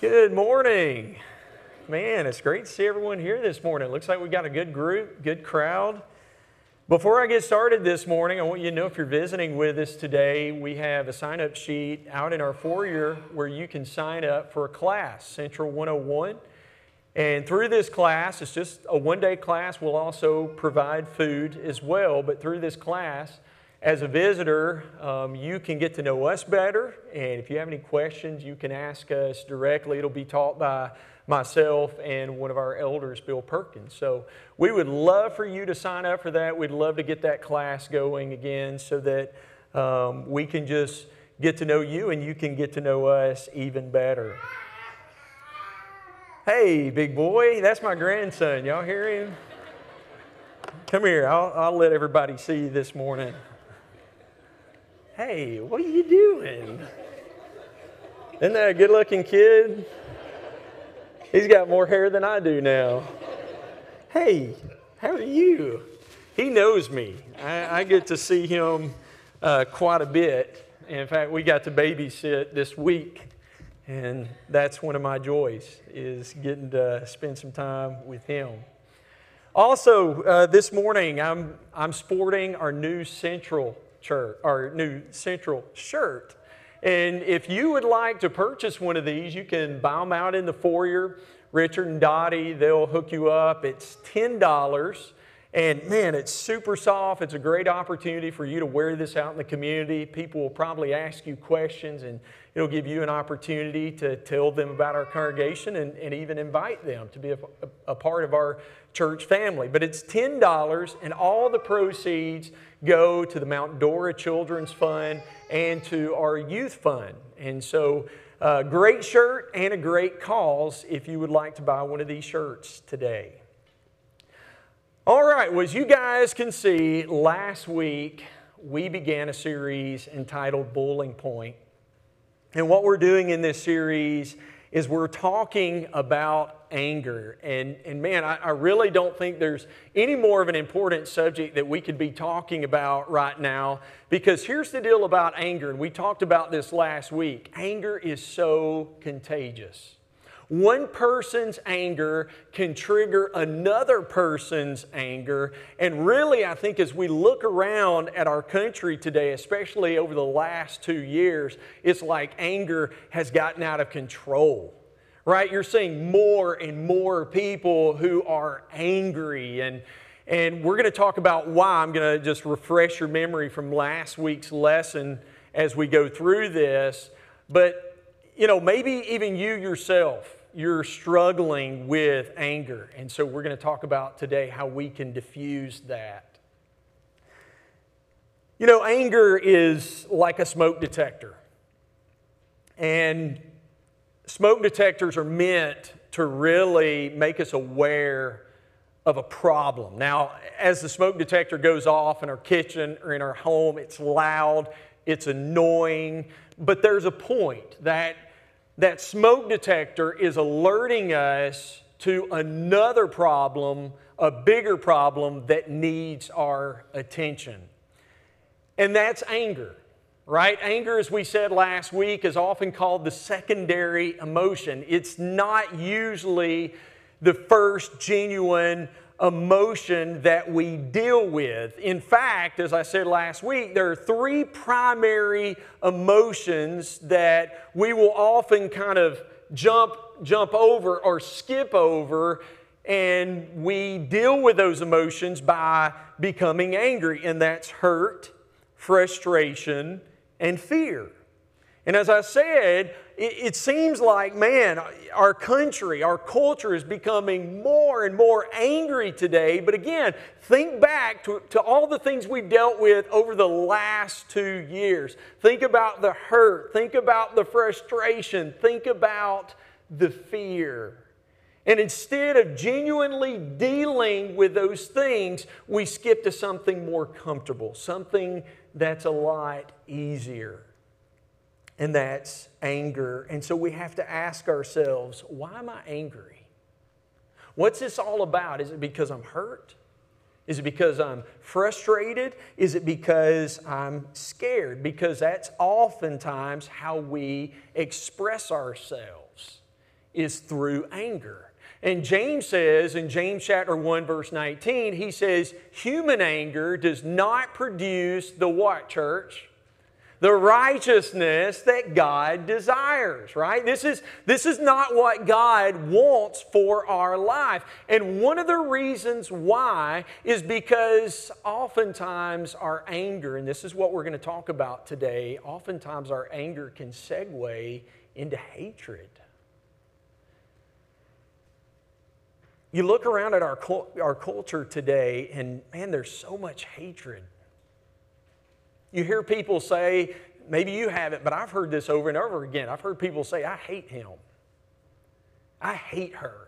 Good morning. Man, it's great to see everyone here this morning. It looks like we got a good group, good crowd. Before I get started this morning, I want you to know if you're visiting with us today, we have a sign-up sheet out in our foyer where you can sign up for a class, Central 101. And through this class, it's just a one-day class. We'll also provide food as well, but through this class, as a visitor, you can get to know us better, and if you have any questions, you can ask us directly. It'll be taught by myself and one of our elders, Bill Perkins. So we would love for you to sign up for that. We'd love to get that class going again so that we can just get to know you and you can get to know us even better. Hey, big boy, that's my grandson. Y'all hear him? Come here, I'll let everybody see you this morning. Hey, what are you doing? Isn't that a good-looking kid? He's got more hair than I do now. Hey, how are you? He knows me. I get to see him quite a bit. In fact, we got to babysit this week, and that's one of my joys, is getting to spend some time with him. Also, this morning, I'm sporting our new Central Church, our new Central shirt. And if you would like to purchase one of these, you can buy them out in the foyer. Richard and Dottie, they'll hook you up. It's $10. And man, it's super soft. It's a great opportunity for you to wear this out in the community. People will probably ask you questions, and it'll give you an opportunity to tell them about our congregation and even invite them to be a part of our church family. But it's $10, and all the proceeds go to the Mount Dora Children's Fund and to our youth fund. And so a great shirt and a great cause if you would like to buy one of these shirts today. All right, well, as you guys can see, last week we began a series entitled Boiling Point. And what we're doing in this series is we're talking about anger. And man, I really don't think there's any more of an important subject that we could be talking about right now, because here's the deal about anger, and we talked about this last week. Anger is so contagious. One person's anger can trigger another person's anger. And really, I think as we look around at our country today, especially over the last 2 years, it's like anger has gotten out of control, right? You're seeing more and more people who are angry. And we're going to talk about why. I'm going to just refresh your memory from last week's lesson as we go through this. But you know, maybe even you yourself, you're struggling with anger. And so we're going to talk about today how we can diffuse that. You know, anger is like a smoke detector. And smoke detectors are meant to really make us aware of a problem. Now, as the smoke detector goes off in our kitchen or in our home, it's loud, it's annoying, but there's a point that that smoke detector is alerting us to another problem, a bigger problem that needs our attention. And that's anger, right? Anger, as we said last week, is often called the secondary emotion. It's not usually the first genuine emotion that we deal with. In fact, as I said last week, there are three primary emotions that we will often kind of jump over or skip over, and we deal with those emotions by becoming angry, and that's hurt, frustration, and fear. And as I said, it seems like, man, our country, our culture is becoming more and more angry today. But again, think back to all the things we've dealt with over the last 2 years. Think about the hurt. Think about the frustration. Think about the fear. And instead of genuinely dealing with those things, we skip to something more comfortable, something that's a lot easier. And that's anger. And so we have to ask ourselves, why am I angry? What's this all about? Is it because I'm hurt? Is it because I'm frustrated? Is it because I'm scared? Because that's oftentimes how we express ourselves. is through anger. And James says in James chapter 1 verse 19, he says, human anger does not produce the what, church? The righteousness that God desires, right? This is not what God wants for our life. And one of the reasons why is because oftentimes our anger, and this is what we're going to talk about today, oftentimes our anger can segue into hatred. You look around at our culture today, and man, there's so much hatred. You hear people say, maybe you haven't, but I've heard this over and over again. I've heard people say, I hate him. I hate her.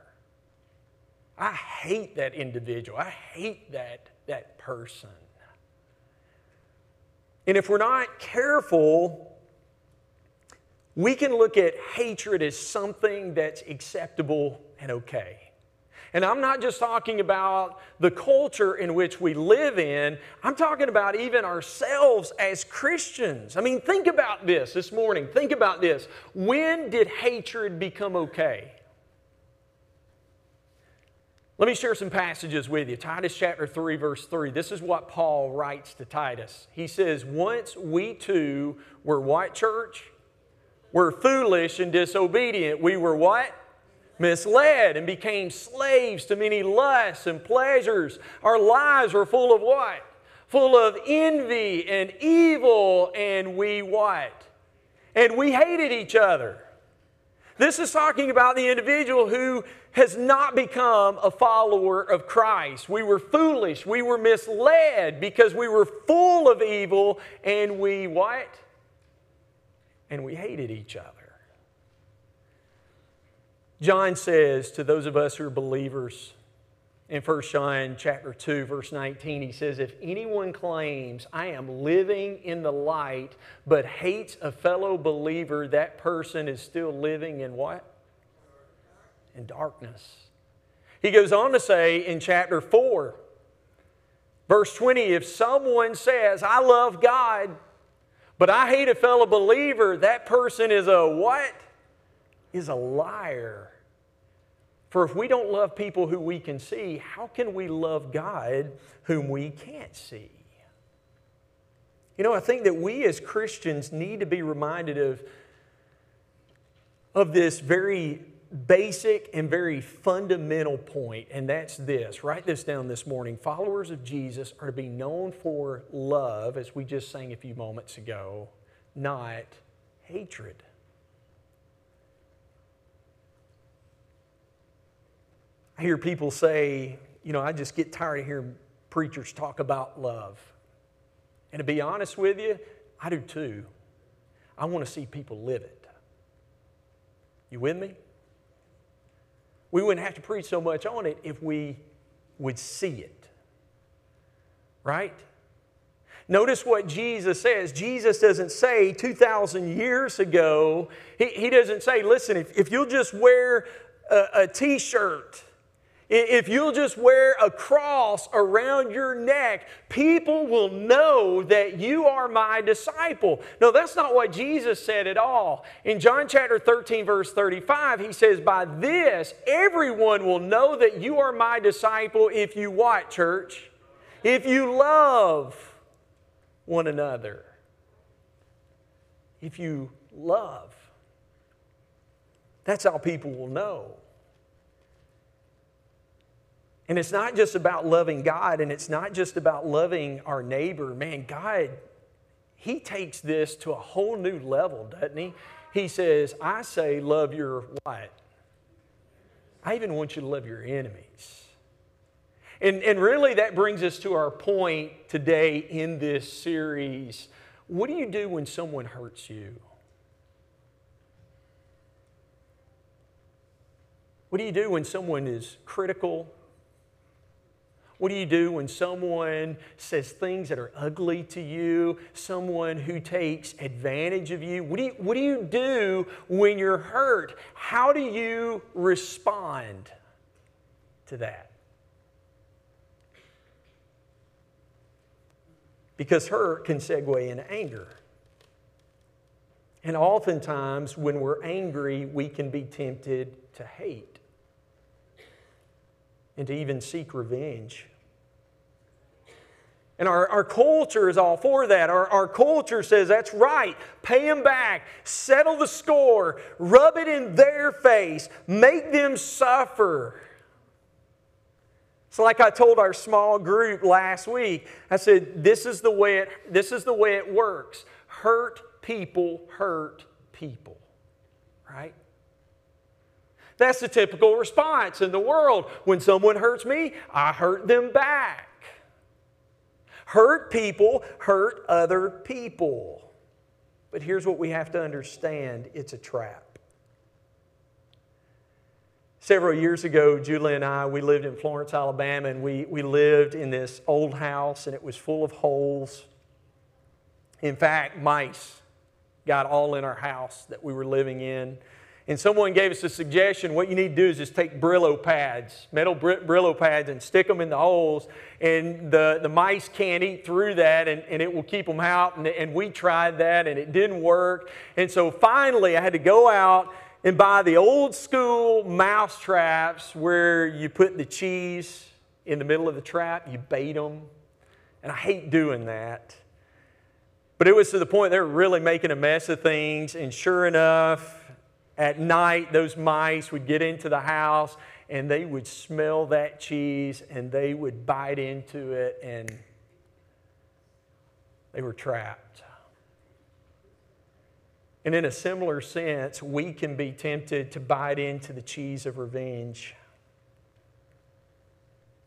I hate that individual. I hate that person. And if we're not careful, we can look at hatred as something that's acceptable and okay. And I'm not just talking about the culture in which we live in. I'm talking about even ourselves as Christians. I mean, think about this morning. Think about this. When did hatred become okay? Let me share some passages with you. Titus chapter 3, verse 3. This is what Paul writes to Titus. He says, once we too were what, church? We're foolish and disobedient. We were what? Misled and became slaves to many lusts and pleasures. Our lives were full of what? Full of envy and evil, and we what? And we hated each other. This is talking about the individual who has not become a follower of Christ. We were foolish, we were misled because we were full of evil, and we what? And we hated each other. John says to those of us who are believers in 1 John chapter 2 verse 19, he says, if anyone claims I am living in the light but hates a fellow believer, that person is still living in what? In darkness. He goes on to say in chapter 4 verse 20, if someone says I love God but I hate a fellow believer, that person is a what? Is a liar. For if we don't love people who we can see, how can we love God whom we can't see? You know, I think that we as Christians need to be reminded of this very basic and very fundamental point, and that's this. Write this down this morning. Followers of Jesus are to be known for love, as we just sang a few moments ago, not hatred. I hear people say, you know, I just get tired of hearing preachers talk about love. And to be honest with you, I do too. I want to see people live it. You with me? We wouldn't have to preach so much on it if we would see it. Right? Notice what Jesus says. Jesus doesn't say 2,000 years ago, he doesn't say, listen, if you'll just wear a t-shirt, if you'll just wear a cross around your neck, people will know that you are my disciple. No, that's not what Jesus said at all. In John chapter 13, verse 35, he says, by this, everyone will know that you are my disciple if you what, church? If you love one another. If you love. That's how people will know. And it's not just about loving God, and it's not just about loving our neighbor. Man, God, He takes this to a whole new level, doesn't He? He says, I say love your what? I even want you to love your enemies. And really that brings us to our point today in this series. What do you do when someone hurts you? What do you do when someone is critical? What do you do when someone says things that are ugly to you? Someone who takes advantage of you? What do you do when you're hurt? How do you respond to that? Because hurt can segue into anger. And oftentimes, when we're angry, we can be tempted to hate and to even seek revenge. And our culture is all for that. Our culture says, that's right, pay them back, settle the score, rub it in their face, make them suffer. It's like I told our small group last week. I said, this is the way it works. Hurt people hurt people, right? That's the typical response in the world. When someone hurts me, I hurt them back. Hurt people hurt other people. But here's what we have to understand. It's a trap. Several years ago, Julie and I, we lived in Florence, Alabama, and we lived in this old house, and it was full of holes. In fact, mice got all in our house that we were living in. And someone gave us a suggestion. What you need to do is just take Brillo pads, metal Brillo pads, and stick them in the holes. And the mice can't eat through that, and it will keep them out. And we tried that, and it didn't work. And so finally, I had to go out and buy the old school mouse traps where you put the cheese in the middle of the trap. You bait them. And I hate doing that. But it was to the point they were really making a mess of things. And sure enough, at night, those mice would get into the house, and they would smell that cheese, and they would bite into it, and they were trapped. And in a similar sense, we can be tempted to bite into the cheese of revenge,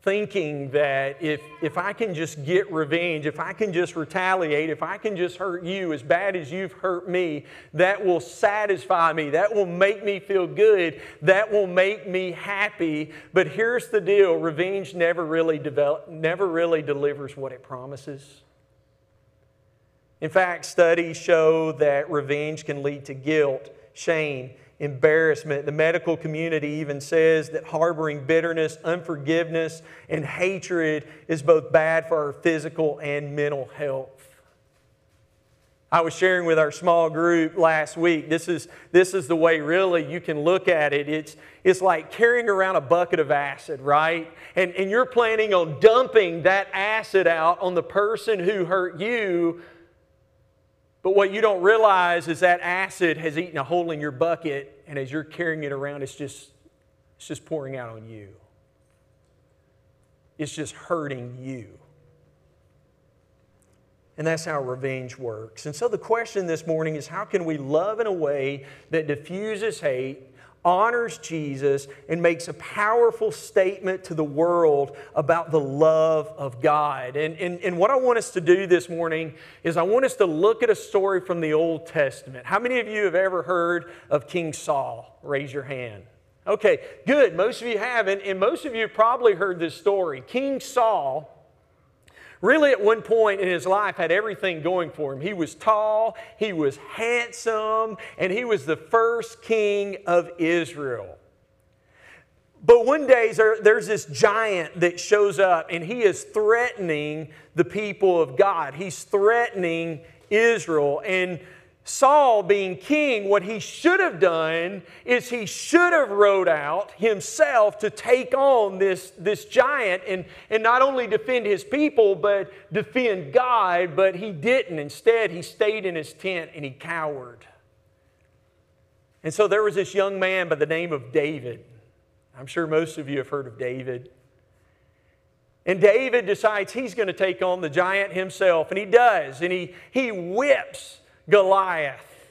thinking that if I can just get revenge, if I can just retaliate, if I can just hurt you as bad as you've hurt me, that will satisfy me, that will make me feel good, that will make me happy. But here's the deal, revenge never really delivers what it promises. In fact, studies show that revenge can lead to guilt, shame, embarrassment. The medical community even says that harboring bitterness, unforgiveness, and hatred is both bad for our physical and mental health. I was sharing with our small group last week, this is the way really you can look at it. It's like carrying around a bucket of acid, right? And you're planning on dumping that acid out on the person who hurt you. But what you don't realize is that acid has eaten a hole in your bucket, and as you're carrying it around, it's just pouring out on you. It's just hurting you. And that's how revenge works. And so the question this morning is, how can we love in a way that diffuses hate, honors Jesus, and makes a powerful statement to the world about the love of God? And what I want us to do this morning is I want us to look at a story from the Old Testament. How many of you have ever heard of King Saul? Raise your hand. Okay, good. Most of you haven't, and most of you have probably heard this story. King Saul really at one point in his life had everything going for him. He was tall, he was handsome, and he was the first king of Israel. But one day there's this giant that shows up, and he is threatening the people of God. He's threatening Israel. And Saul, being king, what he should have done is he should have rode out himself to take on this giant and not only defend his people, but defend God, but he didn't. Instead, he stayed in his tent and he cowered. And so there was this young man by the name of David. I'm sure most of you have heard of David. And David decides he's going to take on the giant himself, and he does, and he whips Goliath.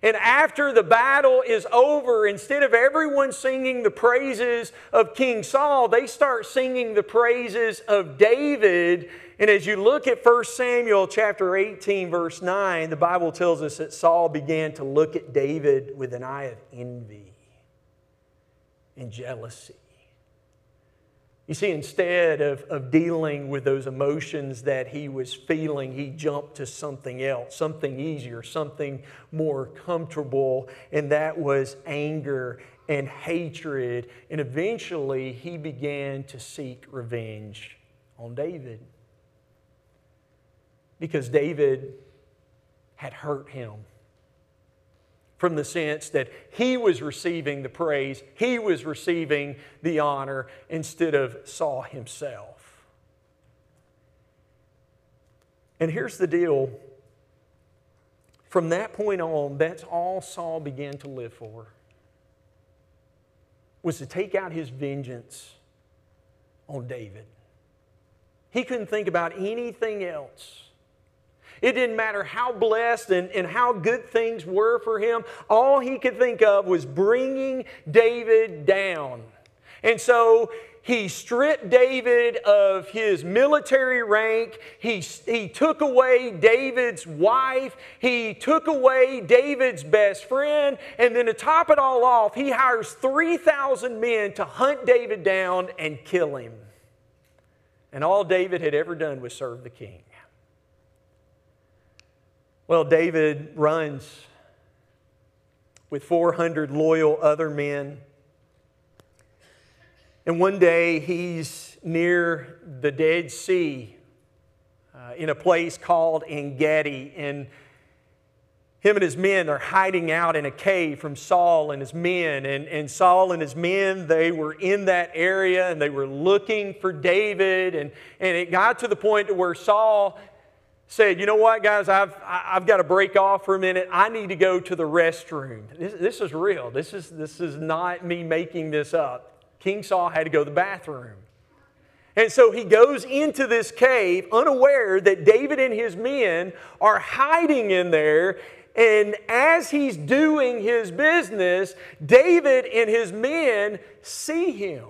And after the battle is over, instead of everyone singing the praises of King Saul, they start singing the praises of David. And as you look at 1 Samuel chapter 18, verse 9, the Bible tells us that Saul began to look at David with an eye of envy and jealousy. You see, instead of dealing with those emotions that he was feeling, he jumped to something else, something easier, something more comfortable, and that was anger and hatred. And eventually, he began to seek revenge on David because David had hurt him. from the sense that he was receiving the praise, he was receiving the honor instead of Saul himself. And here's the deal. From that point on, that's all Saul began to live for, was to take out his vengeance on David. He couldn't think about anything else. It didn't matter how blessed and how good things were for him. All he could think of was bringing David down. And so he stripped David of his military rank. He took away David's wife. He took away David's best friend. And then to top it all off, he hires 3,000 men to hunt David down and kill him. And all David had ever done was serve the king. Well, David runs with 400 loyal other men. And one day he's near the Dead Sea in a place called En Gedi. And him and his men are hiding out in a cave from Saul and his men. And Saul and his men, they were in that area and they were looking for David. And it got to the point to where Saul said, you know what, guys, I've got to break off for a minute. I need to go to the restroom. This is real. This is not me making this up. King Saul had to go to the bathroom. And so he goes into this cave unaware that David and his men are hiding in there. And as he's doing his business, David and his men see him.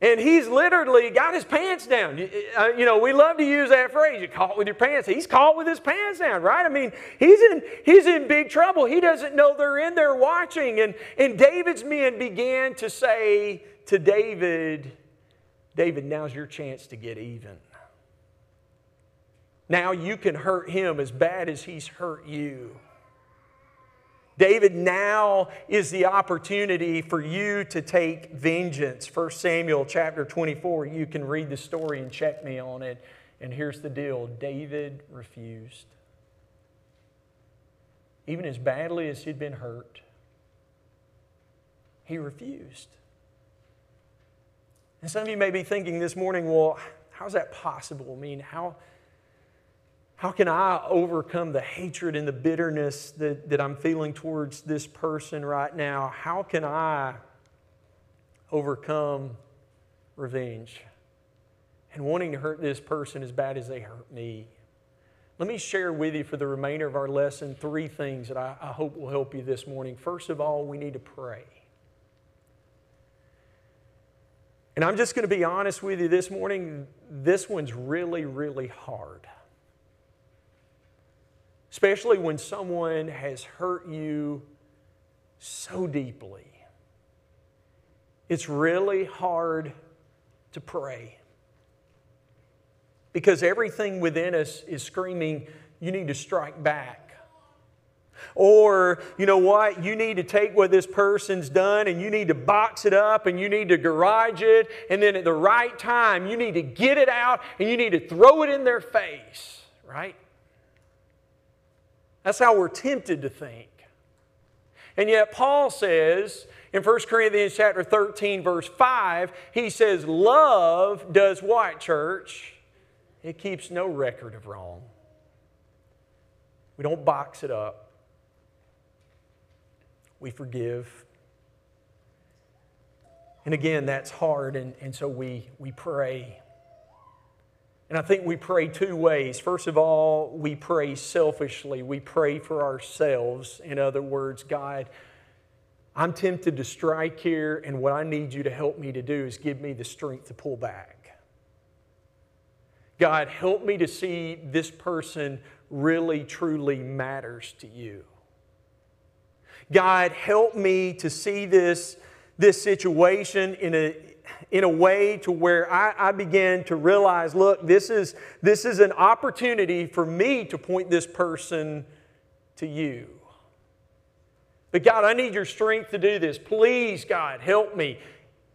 And he's literally got his pants down. You know, we love to use that phrase, you're caught with your pants. He's caught with his pants down, right? I mean, he's in big trouble. He doesn't know they're in there watching. And David's men began to say to David, David, now's your chance to get even. Now you can hurt him as bad as he's hurt you. David, now is the opportunity for you to take vengeance. 1 Samuel chapter 24, you can read the story and check me on it. And here's the deal, David refused. Even as badly as he'd been hurt, he refused. And some of you may be thinking this morning, well, how is that possible? I mean, how can I overcome the hatred and the bitterness that I'm feeling towards this person right now? How can I overcome revenge and wanting to hurt this person as bad as they hurt me? Let me share with you for the remainder of our lesson 3 things that I hope will help you this morning. First of all, we need to pray. And I'm just going to be honest with you this morning, this one's really, really hard. Especially when someone has hurt you so deeply. It's really hard to pray. Because everything within us is screaming, you need to strike back. Or, you know what, you need to take what this person's done and you need to box it up and you need to garage it. And then at the right time, you need to get it out and you need to throw it in their face, right? That's how we're tempted to think. And yet Paul says in 1 Corinthians chapter 13, verse 5, he says, love does what, church? It keeps no record of wrong. We don't box it up. We forgive. And again, that's hard, and so we pray. And I think we pray 2 ways. First of all, we pray selfishly. We pray for ourselves. In other words, God, I'm tempted to strike here, and what I need you to help me to do is give me the strength to pull back. God, help me to see this person really, truly matters to you. God, help me to see this situation in a way to where I began to realize, look, this is an opportunity for me to point this person to you. But God, I need your strength to do this. Please, God, help me.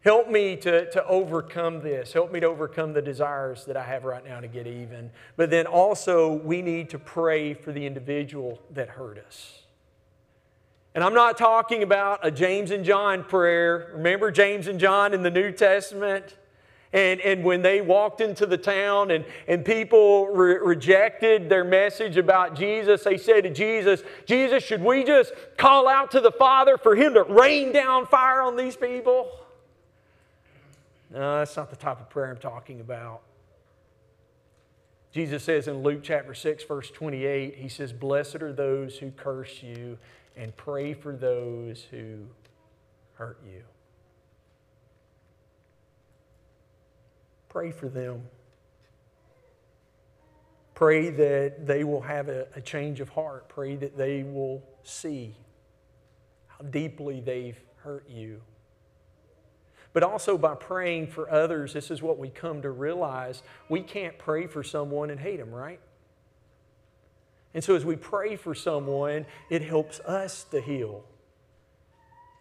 Help me to overcome this. Help me to overcome the desires that I have right now to get even. But then also, we need to pray for the individual that hurt us. And I'm not talking about a James and John prayer. Remember James and John in the New Testament? And when they walked into the town and people rejected their message about Jesus, they said to Jesus, Jesus, should we just call out to the Father for Him to rain down fire on these people? No, that's not the type of prayer I'm talking about. Jesus says in Luke chapter 6, verse 28, He says, blessed are those who curse you and pray for those who hurt you. Pray for them. Pray that they will have a change of heart. Pray that they will see how deeply they've hurt you. But also by praying for others, this is what we come to realize. We can't pray for someone and hate them, right? And so as we pray for someone, it helps us to heal.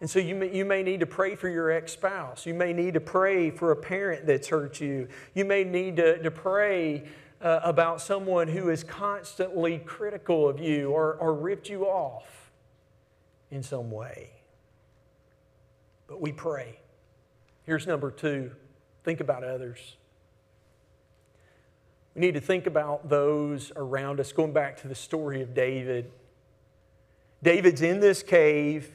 And so you may need to pray for your ex-spouse. You may need to pray for a parent that's hurt you. You may need to pray about someone who is constantly critical of you or ripped you off in some way. But we pray. Here's number two. Think about others. We need to think about those around us. Going back to the story of David. David's in this cave,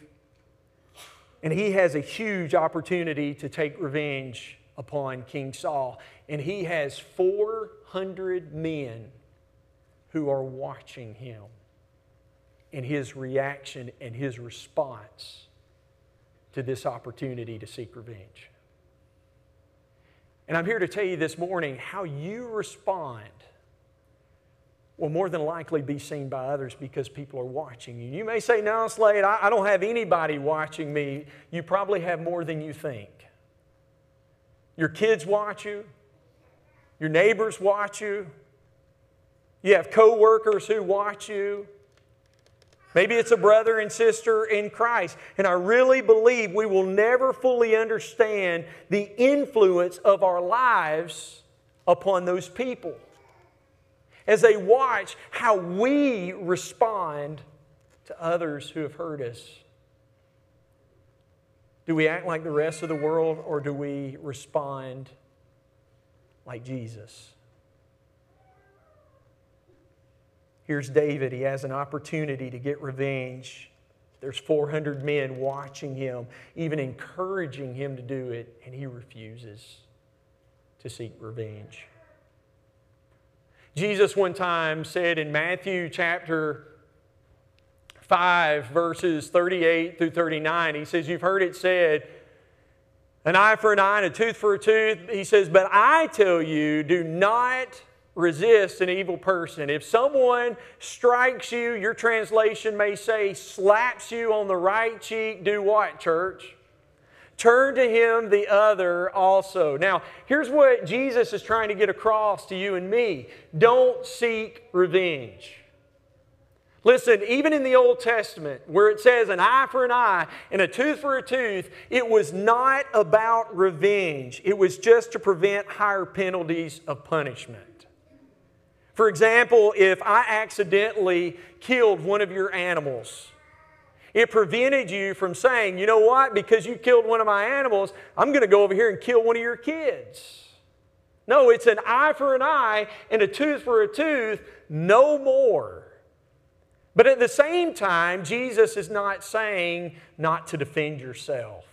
and he has a huge opportunity to take revenge upon King Saul. And he has 400 men who are watching him and his reaction and his response to this opportunity to seek revenge. And I'm here to tell you this morning, how you respond will more than likely be seen by others because people are watching you. You may say, no, Slade, I don't have anybody watching me. You probably have more than you think. Your kids watch you. Your neighbors watch you. You have co-workers who watch you. Maybe it's a brother and sister in Christ. And I really believe we will never fully understand the influence of our lives upon those people, as they watch how we respond to others who have hurt us. Do we act like the rest of the world, or do we respond like Jesus? Here's David. He has an opportunity to get revenge. There's 400 men watching him, even encouraging him to do it, and he refuses to seek revenge. Jesus one time said in Matthew chapter 5, verses 38 through 39, He says, you've heard it said, an eye for an eye and a tooth for a tooth. He says, but I tell you, do not resist an evil person. If someone strikes you, your translation may say, slaps you on the right cheek, do what, church? Turn to him the other also. Now, here's what Jesus is trying to get across to you and me. Don't seek revenge. Listen, even in the Old Testament, where it says an eye for an eye and a tooth for a tooth, it was not about revenge. It was just to prevent higher penalties of punishment. For example, if I accidentally killed one of your animals, it prevented you from saying, you know what, because you killed one of my animals, I'm going to go over here and kill one of your kids. No, it's an eye for an eye and a tooth for a tooth, no more. But at the same time, Jesus is not saying not to defend yourself.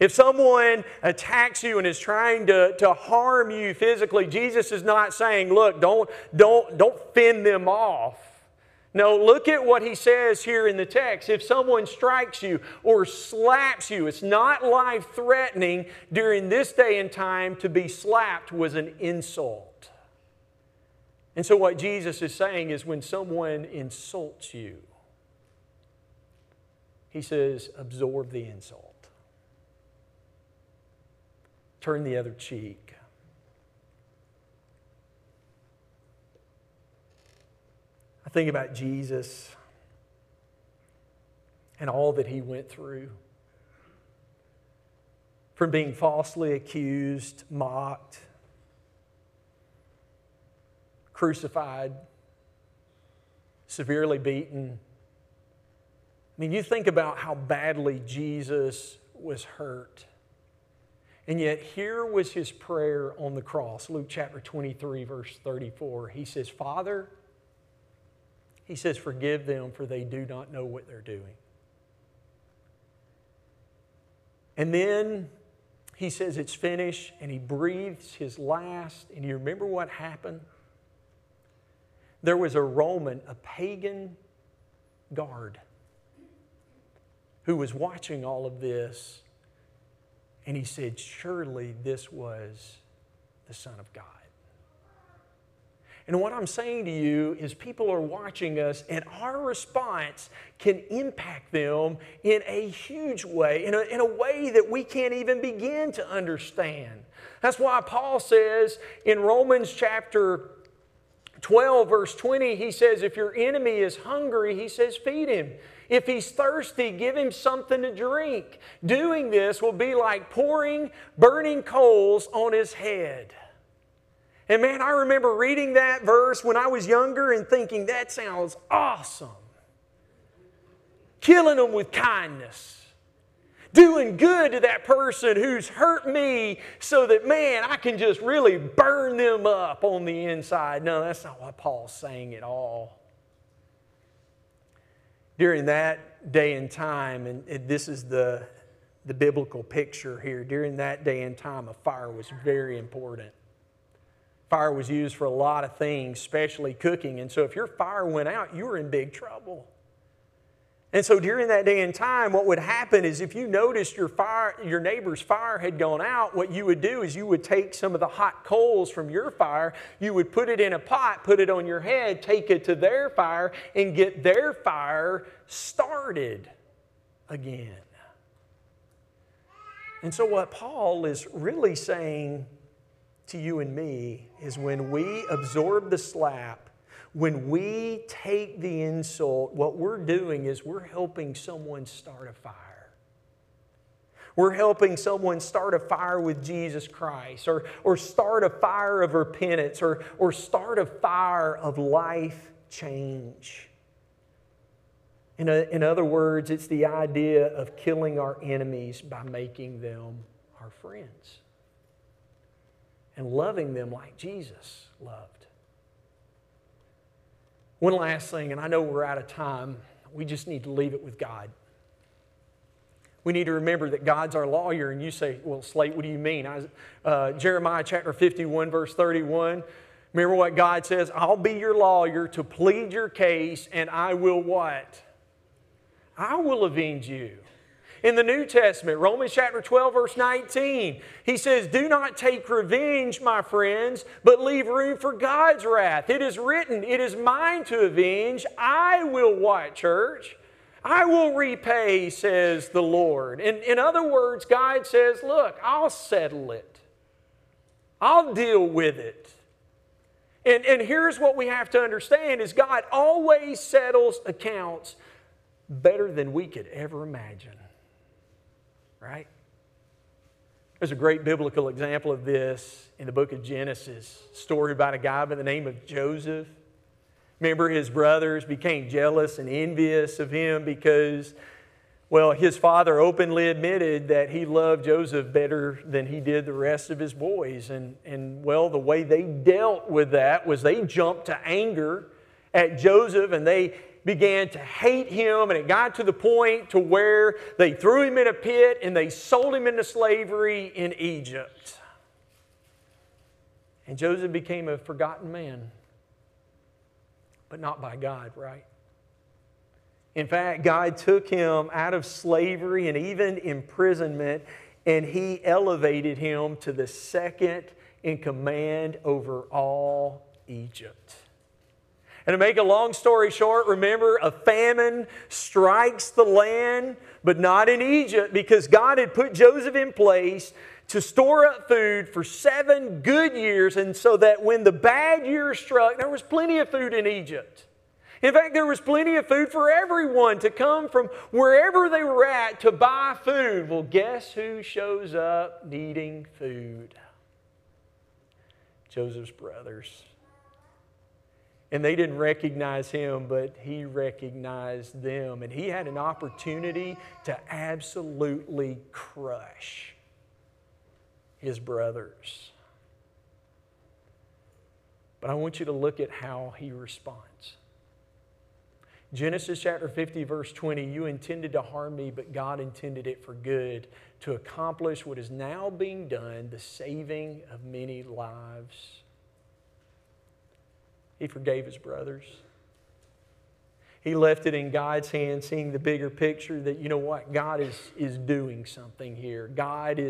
If someone attacks you and is trying to harm you physically, Jesus is not saying, look, don't fend them off. No, look at what He says here in the text. If someone strikes you or slaps you, it's not life-threatening. During this day and time, to be slapped was an insult. And so what Jesus is saying is, when someone insults you, He says, absorb the insult. Turn the other cheek. Think about Jesus and all that He went through. From being falsely accused, mocked, crucified, severely beaten, I mean, you think about how badly Jesus was hurt. And yet here was his prayer on the cross. Luke chapter 23, verse 34. He says, Father, he says, forgive them, for they do not know what they're doing. And then he says it's finished, and he breathes his last. And you remember what happened? There was a Roman, a pagan guard who was watching all of this, and he said, surely this was the Son of God. And what I'm saying to you is people are watching us, and our response can impact them in a huge way, in a way that we can't even begin to understand. That's why Paul says in Romans chapter 12, verse 20, he says, if your enemy is hungry, he says, feed him. If he's thirsty, give him something to drink. Doing this will be like pouring burning coals on his head. And man, I remember reading that verse when I was younger and thinking, that sounds awesome. Killing them with kindness. Doing good to that person who's hurt me so that, man, I can just really burn them up on the inside. No, that's not what Paul's saying at all. During that day and time, and this is the biblical picture here, during that day and time, a fire was very important. Fire was used for a lot of things, especially cooking. And so if your fire went out, you were in big trouble. And so during that day and time, what would happen is if you noticed your neighbor's fire had gone out, what you would do is you would take some of the hot coals from your fire, you would put it in a pot, put it on your head, take it to their fire, and get their fire started again. And so what Paul is really saying to you and me is when we absorb the slap, when we take the insult, what we're doing is we're helping someone start a fire. We're helping someone start a fire with Jesus Christ, or start a fire of repentance, or start a fire of life change. In other words, it's the idea of killing our enemies by making them our friends and loving them like Jesus loved. One last thing, and I know we're out of time. We just need to leave it with God. We need to remember that God's our lawyer, and you say, well, Slate, what do you mean? Jeremiah chapter 51, verse 31. Remember what God says, I'll be your lawyer to plead your case, and I will what? I will avenge you. In the New Testament, Romans chapter 12, verse 19, he says, do not take revenge, my friends, but leave room for God's wrath. It is written, it is mine to avenge. I will what, church? I will repay, says the Lord. In other words, God says, look, I'll settle it. I'll deal with it. And here's what we have to understand is God always settles accounts better than we could ever imagine. Right? There's a great biblical example of this in the book of Genesis. A story about a guy by the name of Joseph. Remember, his brothers became jealous and envious of him because, well, his father openly admitted that he loved Joseph better than he did the rest of his boys. Well, the way they dealt with that was they jumped to anger at Joseph, and they began to hate him, and it got to the point to where they threw him in a pit and they sold him into slavery in Egypt. And Joseph became a forgotten man, but not by God, right? In fact, God took him out of slavery and even imprisonment, and he elevated him to the second in command over all Egypt. And to make a long story short, remember, a famine strikes the land, but not in Egypt, because God had put Joseph in place to store up food for 7 good years, and so that when the bad year struck, there was plenty of food in Egypt. In fact, there was plenty of food for everyone to come from wherever they were at to buy food. Well, guess who shows up needing food? Joseph's brothers. And they didn't recognize him, but he recognized them. And he had an opportunity to absolutely crush his brothers. But I want you to look at how he responds. Genesis chapter 50, verse 20, you intended to harm me, but God intended it for good, to accomplish what is now being done, the saving of many lives. He forgave his brothers. He left it in God's hands, seeing the bigger picture that, you know what, God is doing something here. God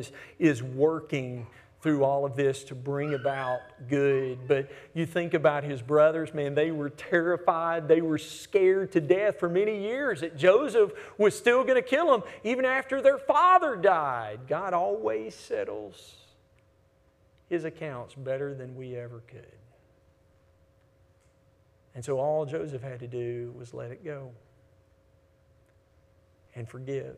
is working through all of this to bring about good. But you think about his brothers, man, they were terrified. They were scared to death for many years that Joseph was still going to kill them even after their father died. God always settles his accounts better than we ever could. And so all Joseph had to do was let it go and forgive.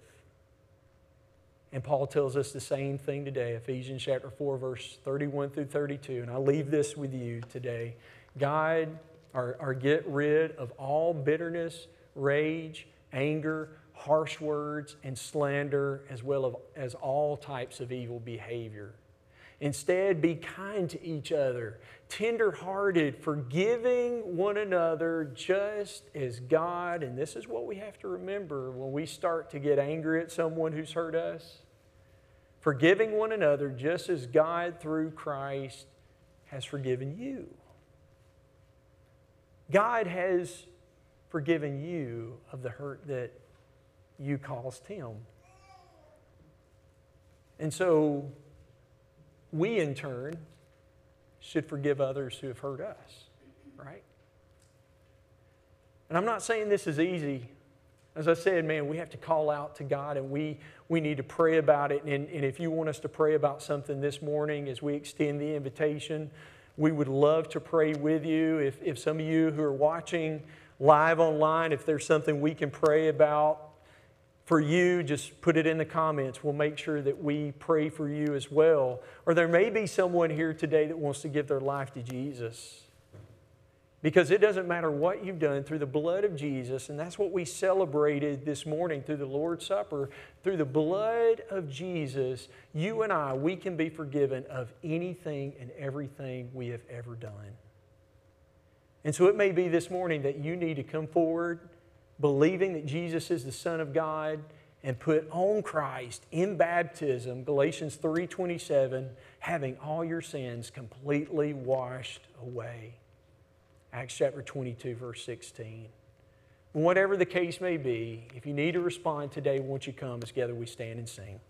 And Paul tells us the same thing today, Ephesians chapter 4, verse 31 through 32. And I leave this with you today. Get rid of all bitterness, rage, anger, harsh words, and slander, as well as all types of evil behavior. Instead, be kind to each other, tender-hearted, forgiving one another, just as God, and this is what we have to remember when we start to get angry at someone who's hurt us, forgiving one another, just as God through Christ has forgiven you. God has forgiven you of the hurt that you caused him. And so, we, in turn, should forgive others who have hurt us, right? And I'm not saying this is easy. As I said, man, we have to call out to God, and we need to pray about it. And if you want us to pray about something this morning as we extend the invitation, we would love to pray with you. If some of you who are watching live online, if there's something we can pray about, for you, just put it in the comments. We'll make sure that we pray for you as well. Or there may be someone here today that wants to give their life to Jesus. Because it doesn't matter what you've done through the blood of Jesus, and that's what we celebrated this morning through the Lord's Supper. Through the blood of Jesus, you and I, we can be forgiven of anything and everything we have ever done. And so it may be this morning that you need to come forward believing that Jesus is the Son of God and put on Christ in baptism, Galatians 3:27, having all your sins completely washed away. Acts chapter 22, verse 16. Whatever the case may be, if you need to respond today, won't you come as together we stand and sing.